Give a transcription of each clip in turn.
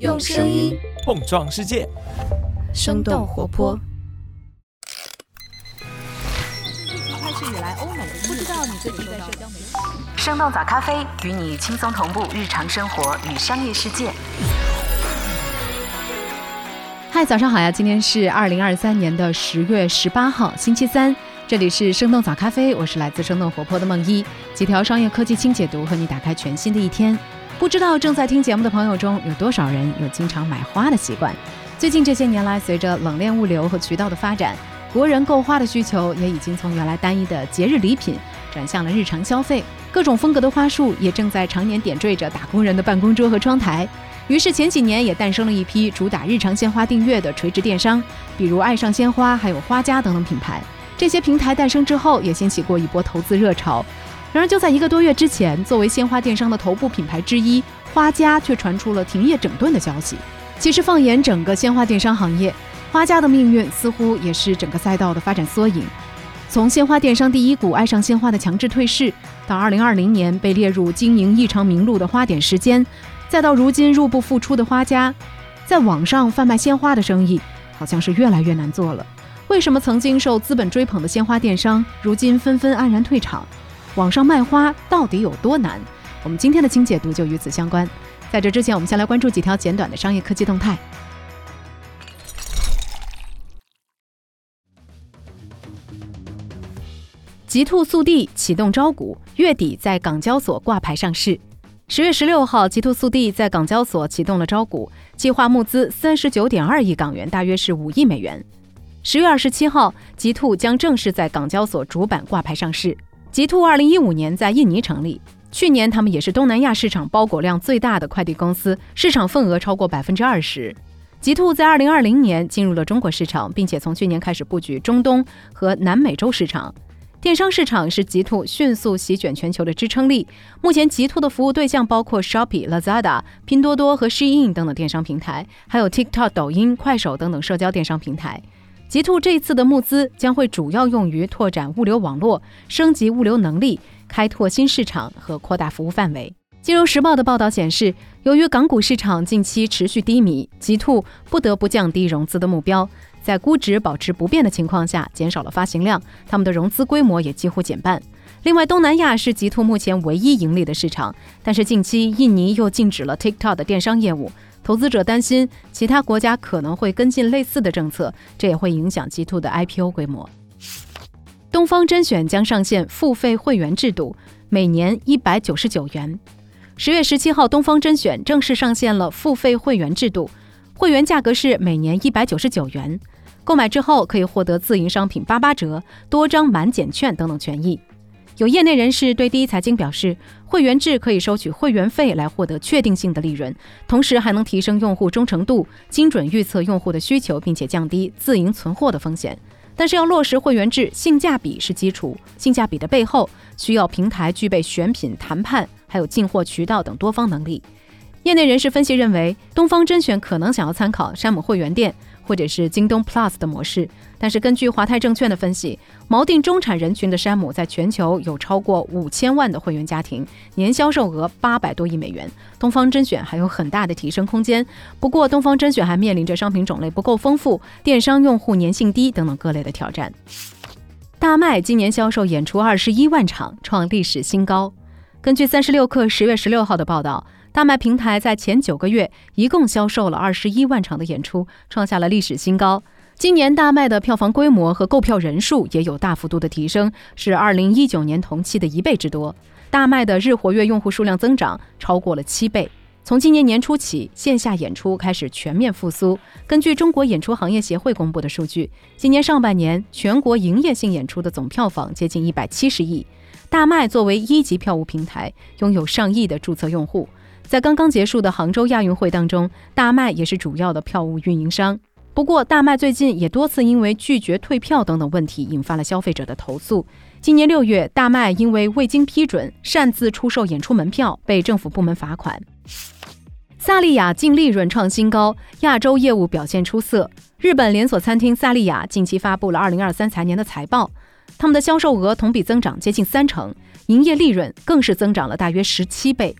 用声音碰撞世界，生动活泼。开始以来，欧美不知道你最近在社交媒体。生动早咖啡与你轻松同步日常生活与商业世界。嗨，早上好呀！今天是2023年的10月18号，星期三。这里是生动早咖啡，我是来自生动活泼的梦一，几条商业科技轻解读，和你打开全新的一天。不知道正在听节目的朋友中，有多少人有经常买花的习惯？最近这些年来，随着冷链物流和渠道的发展，国人购花的需求也已经从原来单一的节日礼品，转向了日常消费。各种风格的花束也正在常年点缀着打工人的办公桌和窗台。于是前几年也诞生了一批主打日常鲜花订阅的垂直电商，比如爱上鲜花，还有花家等等品牌。这些平台诞生之后，也掀起过一波投资热潮。然而就在1个多月之前，作为鲜花电商的头部品牌之一，花家却传出了停业整顿的消息。其实放眼整个鲜花电商行业，花家的命运似乎也是整个赛道的发展缩影。从鲜花电商第一股爱上鲜花的强制退市，到2020年被列入经营异常名录的花点时间，再到如今入不敷出的花家，在网上贩卖鲜花的生意好像是越来越难做了。为什么曾经受资本追捧的鲜花电商，如今纷纷黯然退场？网上卖花到底有多难？我们今天的轻解读就与此相关。在这之前，我们先来关注几条简短的商业科技动态。极兔速递启动招股，月底在港交所挂牌上市。10月16号，极兔速递在港交所启动了招股，计划募资39.2亿港元，大约是5亿美元。10月27号，极兔将正式在港交所主板挂牌上市。极兔2015年在印尼成立，去年他们也是东南亚市场包裹量最大的快递公司，市场份额超过20%。极兔在2020年进入了中国市场，并且从去年开始布局中东和南美洲市场。电商市场是极兔迅速席卷全球的支撑力。目前极兔的服务对象包括 Shopee、Lazada、拼多多和 Shein 等等电商平台，还有 TikTok、抖音、快手等等社交电商平台。极兔这一次的募资将会主要用于拓展物流网络、升级物流能力、开拓新市场和扩大服务范围。金融时报的报道显示，由于港股市场近期持续低迷，极兔不得不降低融资的目标，在估值保持不变的情况下，减少了发行量，他们的融资规模也几乎减半。另外，东南亚是极兔目前唯一盈利的市场，但是近期印尼又禁止了 TikTok 的电商业务。投资者担心其他国家可能会跟进类似的政策，这也会影响极兔的 IPO 规模。东方甄选将上线付费会员制度，每年199元。10月17号，东方甄选正式上线了付费会员制度，会员价格是每年199元。购买之后可以获得自营商品8八折、多张满减券等等权益。有业内人士对第一财经表示，会员制可以收取会员费来获得确定性的利润，同时还能提升用户忠诚度，精准预测用户的需求，并且降低自营存货的风险。但是要落实会员制，性价比是基础，性价比的背后需要平台具备选品、谈判还有进货渠道等多方能力。业内人士分析认为，东方甄选可能想要参考山姆会员店或者是京东 Plus 的模式，但是根据华泰证券的分析，锚定中产人群的山姆在全球有超过5000万的会员家庭，年销售额800多亿美元，东方甄选还有很大的提升空间。不过东方甄选还面临着商品种类不够丰富、电商用户粘性低等等各类的挑战。大麦今年销售演出21万场，创历史新高。根据36氪10月16号的报道，大麦平台在前9个月一共销售了21万场的演出，创下了历史新高。今年大麦的票房规模和购票人数也有大幅度的提升，是2019年同期的1倍之多。大麦的日活跃用户数量增长超过了7倍。从今年年初起，线下演出开始全面复苏。根据中国演出行业协会公布的数据，今年上半年全国营业性演出的总票房接近170亿。大麦作为1级票务平台，拥有上亿的注册用户。在刚刚结束的杭州亚运会当中，大麦也是主要的票务运营商。不过大麦最近也多次因为拒绝退票等等问题，引发了消费者的投诉。今年6月，大麦因为未经批准擅自出售演出门票，被政府部门罚款。萨莉亚净利润创新高，亚洲业务表现出色。日本连锁餐厅萨莉亚近期发布了2023财年的财报，他们的销售额同比增长接近30%，营业利润更是增长了大约17倍。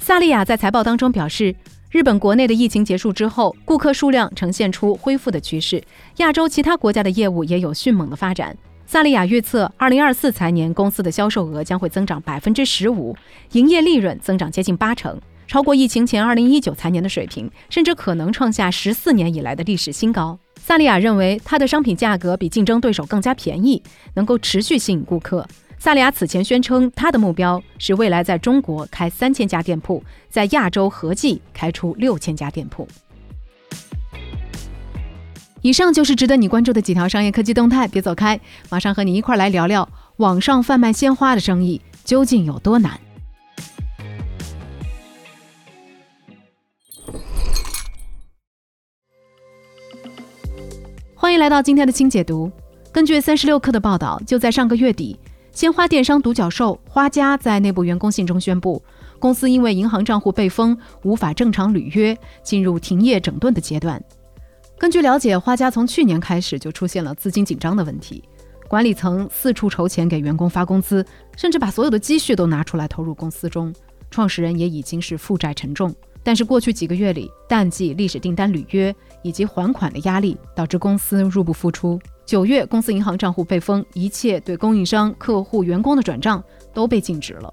萨莉亚在财报当中表示，日本国内的疫情结束之后，顾客数量呈现出恢复的趋势，亚洲其他国家的业务也有迅猛的发展。萨利亚预测2024财年公司的销售额将会增长 15%， 营业利润增长接近80%，超过疫情前2019财年的水平，甚至可能创下14年以来的历史新高。萨利亚认为它的商品价格比竞争对手更加便宜，能够持续吸引顾客。萨利亚此前宣称，它的目标是未来在中国开3000家店铺，在亚洲合计开出6000家店铺。以上就是值得你关注的几条商业科技动态，别走开，马上和你一块来聊聊网上贩卖鲜花的生意究竟有多难。欢迎来到今天的清解读。根据36氪的报道，就在上个月底，鲜花电商独角兽花家在内部员工信中宣布，公司因为银行账户被封，无法正常履约，进入停业整顿的阶段。根据了解，花家从去年开始就出现了资金紧张的问题，管理层四处筹钱给员工发工资，甚至把所有的积蓄都拿出来投入公司中，创始人也已经是负债沉重。但是过去几个月里，淡季、历史订单履约以及还款的压力导致公司入不敷出。9月，公司银行账户被封，一切对供应商、客户、员工的转账都被禁止了。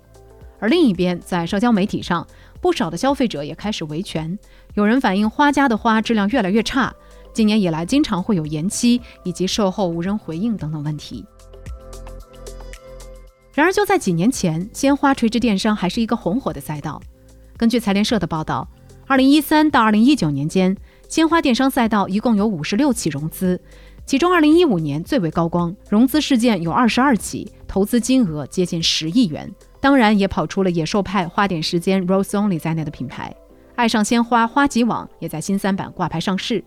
而另一边，在社交媒体上，不少的消费者也开始维权，有人反映花家的花质量越来越差，今年以来经常会有延期以及售后无人回应等等问题。然而就在几年前，鲜花垂直电商还是一个红火的赛道。根据财联社的报道，2013到2019年间，鲜花电商赛道一共有56起融资，其中2015年最为高光，融资事件有22起，投资金额接近10亿元。当然也跑出了野兽派、花点时间、Rose Only 在内的品牌。爱上鲜花、花集网也在新三板挂牌上市。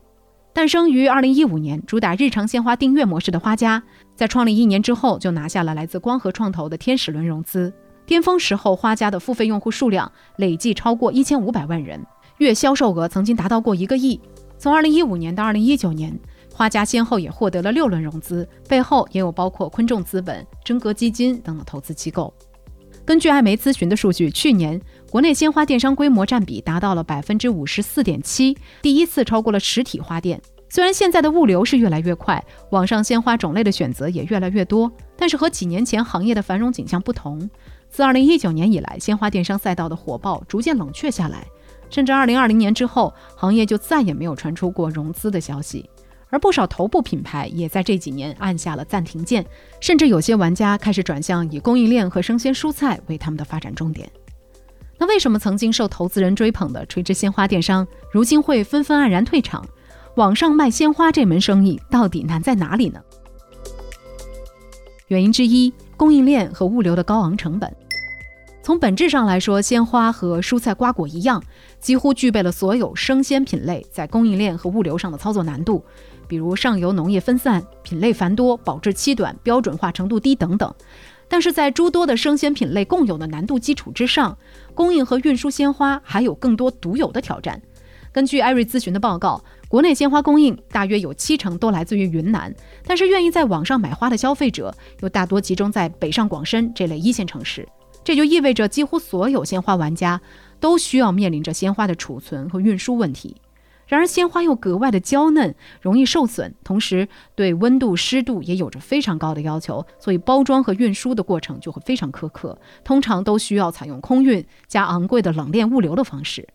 诞生于2015年，主打日常鲜花订阅模式的花家，在创立一年之后就拿下了来自光合创投的天使轮融资。巅峰时候，花家的付费用户数量累计超过1500万人，月销售额曾经达到过1个亿。从2015年到2019年，花家先后也获得了6轮融资，背后也有包括昆仲资本、真格基金等等投资机构。根据艾媒咨询的数据，去年国内鲜花电商规模占比达到了 54.7%， 第一次超过了实体花店。虽然现在的物流是越来越快，网上鲜花种类的选择也越来越多，但是和几年前行业的繁荣景象不同，自2019年以来，鲜花电商赛道的火爆逐渐冷却下来，甚至2020年之后，行业就再也没有传出过融资的消息。而不少头部品牌也在这几年按下了暂停键，甚至有些玩家开始转向以供应链和生鲜蔬菜为他们的发展重点。那为什么曾经受投资人追捧的垂直鲜花电商，如今会纷纷黯然退场？网上卖鲜花这门生意到底难在哪里呢？原因之一，供应链和物流的高昂成本。从本质上来说，鲜花和蔬菜瓜果一样，几乎具备了所有生鲜品类在供应链和物流上的操作难度，比如上游农业分散、品类繁多、保质期短、标准化程度低等等。但是在诸多的生鲜品类共有的难度基础之上，供应和运输鲜花还有更多独有的挑战。根据艾瑞咨询的报告，国内鲜花供应大约有70%都来自于云南，但是愿意在网上买花的消费者又大多集中在北上广深这类一线城市。这就意味着几乎所有鲜花玩家都需要面临着鲜花的储存和运输问题。然而鲜花又格外的娇嫩，容易受损，同时对温度、湿度也有着非常高的要求，所以包装和运输的过程就会非常苛刻，通常都需要采用空运加昂贵的冷链物流的方式。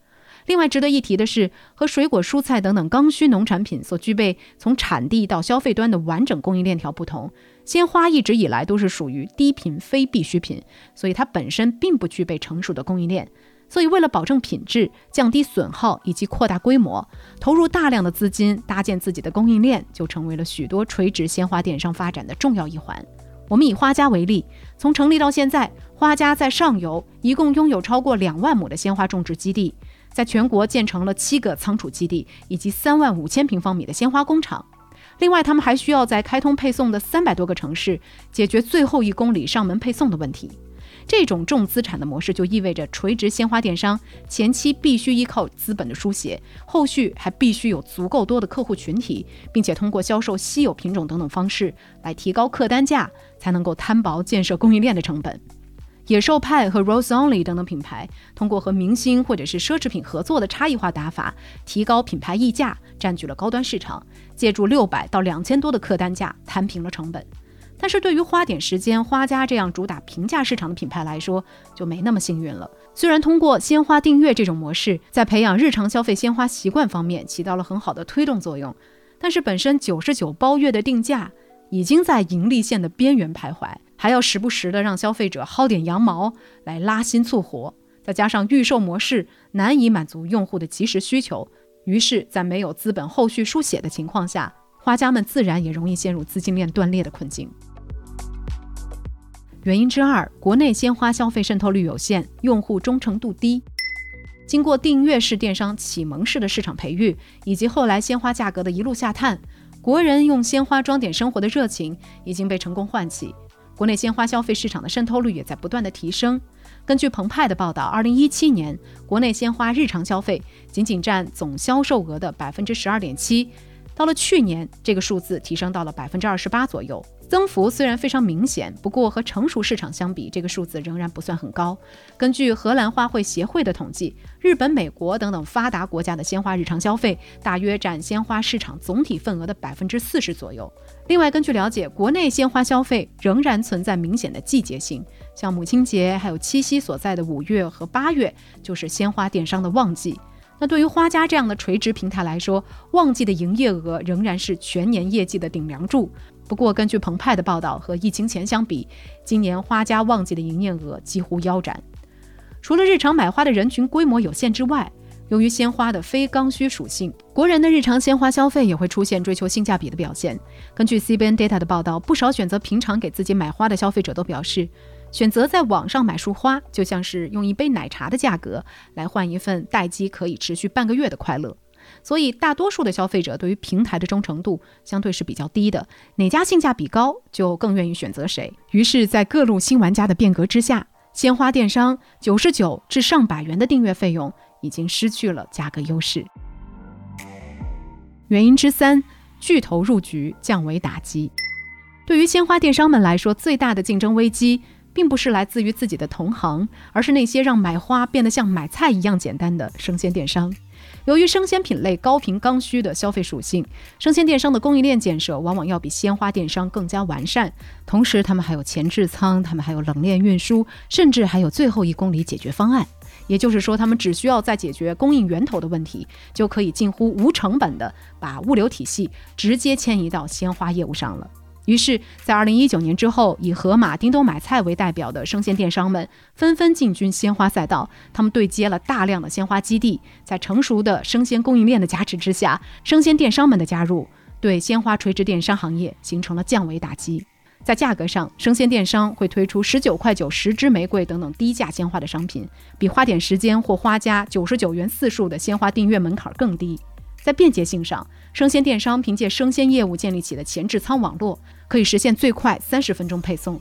另外值得一提的是，和水果、蔬菜等等刚需农产品所具备从产地到消费端的完整供应链条不同，鲜花一直以来都是属于低频非必需品，所以它本身并不具备成熟的供应链。所以为了保证品质、降低损耗以及扩大规模，投入大量的资金搭建自己的供应链，就成为了许多垂直鲜花电商发展的重要一环。我们以花家为例，从成立到现在，花家在上游一共拥有超过2万亩的鲜花种植基地，在全国建成了7个仓储基地以及35000平方米的鲜花工厂。另外他们还需要在开通配送的300多个城市解决最后1公里上门配送的问题。这种重资产的模式就意味着垂直鲜花电商前期必须依靠资本的输血，后续还必须有足够多的客户群体，并且通过销售稀有品种等等方式来提高客单价，才能够摊薄建设供应链的成本。野兽派和 Rose Only 等等品牌通过和明星或者是奢侈品合作的差异化打法，提高品牌溢价，占据了高端市场，借助600到2000多的客单价摊平了成本。但是对于花点时间花家这样主打平价市场的品牌来说，就没那么幸运了。虽然通过鲜花订阅这种模式在培养日常消费鲜花习惯方面起到了很好的推动作用，但是本身99包月的定价已经在盈利线的边缘徘徊，还要时不时的让消费者薅点羊毛来拉新促活，再加上预售模式难以满足用户的及时需求，于是在没有资本后续书写的情况下，花家们自然也容易陷入资金链断裂的困境。原因之二，国内鲜花消费渗透率有限，用户忠诚度低。经过订阅式电商启蒙式的市场培育，以及后来鲜花价格的一路下探，国人用鲜花装点生活的热情已经被成功唤起，国内鲜花消费市场的渗透率也在不断的提升。根据澎湃的报道，2017年国内鲜花日常消费仅仅占总销售额的 12.7%， 到了去年这个数字提升到了 28% 左右。增幅虽然非常明显，不过和成熟市场相比，这个数字仍然不算很高。根据荷兰花卉协会的统计，日本、美国等等发达国家的鲜花日常消费大约占鲜花市场总体份额的 40% 左右。另外，根据了解，国内鲜花消费仍然存在明显的季节性，像母亲节还有七夕所在的5月和8月就是鲜花电商的旺季。那对于花家这样的垂直平台来说，旺季的营业额仍然是全年业绩的顶梁柱。不过根据澎湃的报道，和疫情前相比，今年花家旺季的营业额几乎腰斩。除了日常买花的人群规模有限之外，由于鲜花的非刚需属性，国人的日常鲜花消费也会出现追求性价比的表现。根据 CBNData 的报道，不少选择平常给自己买花的消费者都表示，选择在网上买束花就像是用一杯奶茶的价格来换一份待机可以持续半个月的快乐。所以大多数的消费者对于平台的忠诚度相对是比较低的，哪家性价比高就更愿意选择谁。于是在各路新玩家的变革之下，鲜花电商99至上百元的订阅费用已经失去了价格优势。原因之三，巨头入局降维打击。对于鲜花电商们来说，最大的竞争危机并不是来自于自己的同行，而是那些让买花变得像买菜一样简单的生鲜电商。由于生鲜品类高频刚需的消费属性，生鲜电商的供应链建设往往要比鲜花电商更加完善，同时他们还有前置仓，他们还有冷链运输，甚至还有最后1公里解决方案。也就是说，他们只需要在解决供应源头的问题，就可以近乎无成本的把物流体系直接迁移到鲜花业务上了。于是在2019年之后，以盒马、叮咚买菜为代表的生鲜电商们纷纷进军鲜花赛道，他们对接了大量的鲜花基地。在成熟的生鲜供应链的加持之下，生鲜电商们的加入对鲜花垂直电商行业形成了降维打击。在价格上，生鲜电商会推出19.9块10支玫瑰等等低价鲜花的商品，比花点时间或花家99元4束的鲜花订阅门槛更低。在便捷性上，生鲜电商凭借生鲜业务建立起的前置仓网络，可以实现最快30分钟配送。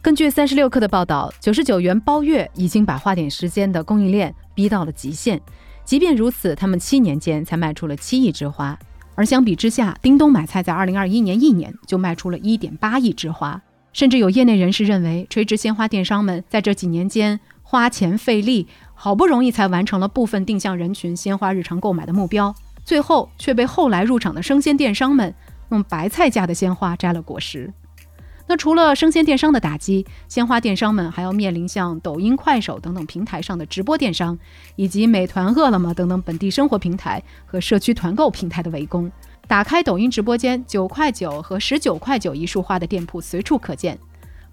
根据36氪的报道，99元包月已经把花点时间的供应链逼到了极限。即便如此，他们7年间才卖出了7亿支花，而相比之下，叮咚买菜在2021年1年就卖出了1.8亿支花。甚至有业内人士认为，垂直鲜花电商们在这几年间花钱费力，好不容易才完成了部分定向人群鲜花日常购买的目标。最后却被后来入场的生鲜电商们用白菜价的鲜花摘了果实。那除了生鲜电商的打击，鲜花电商们还要面临像抖音、快手等等平台上的直播电商，以及美团、饿了么等等本地生活平台和社区团购平台的围攻。打开抖音直播间，9.9块和19.9块1束花的店铺随处可见。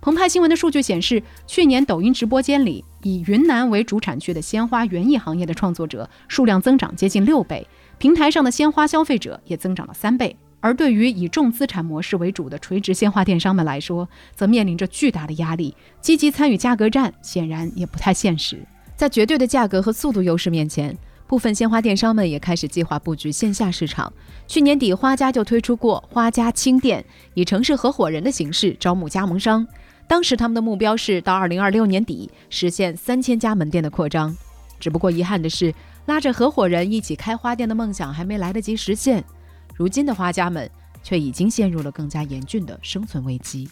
澎湃新闻的数据显示，去年抖音直播间里以云南为主产区的鲜花园艺行业的创作者数量增长接近6倍，平台上的鲜花消费者也增长了3倍。而对于以重资产模式为主的垂直鲜花电商们来说，则面临着巨大的压力，积极参与价格战显然也不太现实。在绝对的价格和速度优势面前，部分鲜花电商们也开始计划布局线下市场。去年底，花家就推出过花家青店，以城市合伙人的形式招募加盟商。当时他们的目标是到2026年底实现3000家门店的扩张。只不过遗憾的是，拉着合伙人一起开花店的梦想还没来得及实现，如今的花家们却已经陷入了更加严峻的生存危机。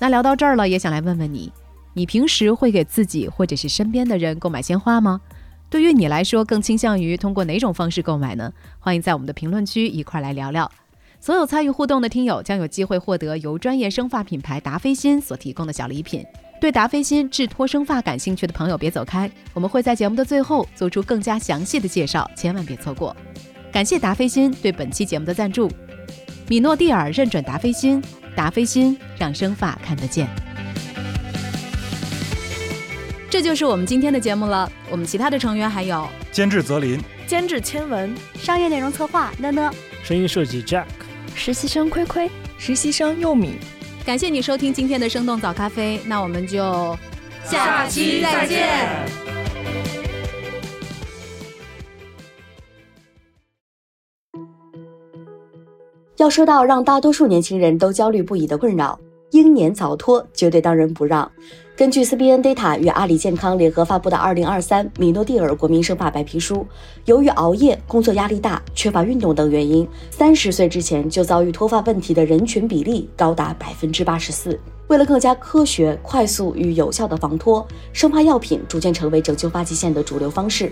那聊到这儿了，也想来问问你，你平时会给自己或者是身边的人购买鲜花吗？对于你来说，更倾向于通过哪种方式购买呢？欢迎在我们的评论区一块来聊聊。所有参与互动的听友将有机会获得由专业生发品牌达霏欣所提供的小礼品。对达霏欣治脱生发感兴趣的朋友别走开，我们会在节目的最后做出更加详细的介绍，千万别错过。感谢达霏欣对本期节目的赞助。米诺地尔认准达霏欣，达霏欣让生发看得见。这就是我们今天的节目了。我们其他的成员还有监制泽林，监制千文，商业内容策划呢呢，声音设计 Jack，实习生亏亏，实习生佑米。感谢你收听今天的生动早咖啡，那我们就下期再见。要说到让大多数年轻人都焦虑不已的困扰，英年早脱绝对当仁不让。根据 CBNData 与阿里健康联合发布的2023米诺地尔国民生发白皮书，由于熬夜、工作压力大、缺乏运动等原因，30岁之前就遭遇脱发问题的人群比例高达 84%。 为了更加科学、快速与有效的防脱，生发药品逐渐成为拯救发际线的主流方式，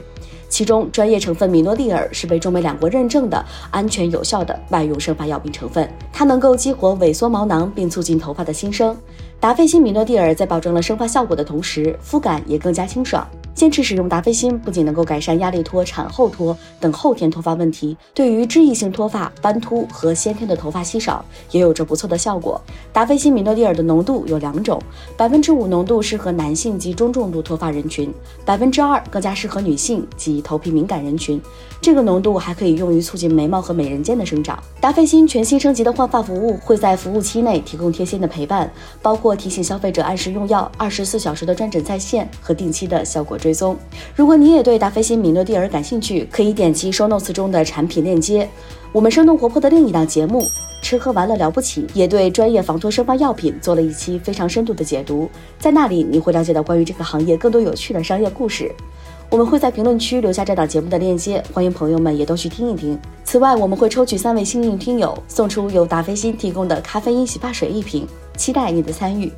其中专业成分米诺地尔是被中美两国认证的安全有效的外用生发药品成分，它能够激活萎缩毛囊并促进头发的新生。达霏欣米诺地尔在保证了生发效果的同时，肤感也更加清爽。坚持使用达霏欣不仅能够改善压力脱、产后脱等后天脱发问题，对于脂溢性脱发、斑秃和先天的头发稀少也有着不错的效果。达霏欣米诺地尔的浓度有两种，5% 浓度适合男性及中重度脱发人群，2% 更加适合女性及头皮敏感人群。这个浓度还可以用于促进眉毛和美人尖的生长。达霏欣全新升级的换发服务会在服务期内提供贴心的陪伴，包括提醒消费者按时用药、24小时的专诊在线和定期的效果追踪。如果你也对达霏欣米诺地尔感兴趣，可以点击 show notes 中的产品链接。我们生动活泼的另一档节目吃喝玩乐了不起也对专业防脱生发药品做了一期非常深度的解读，在那里你会了解到关于这个行业更多有趣的商业故事。我们会在评论区留下这档节目的链接，欢迎朋友们也都去听一听。此外，我们会抽取3位幸运听友，送出由达霏欣提供的咖啡因洗发水一瓶，期待你的参与。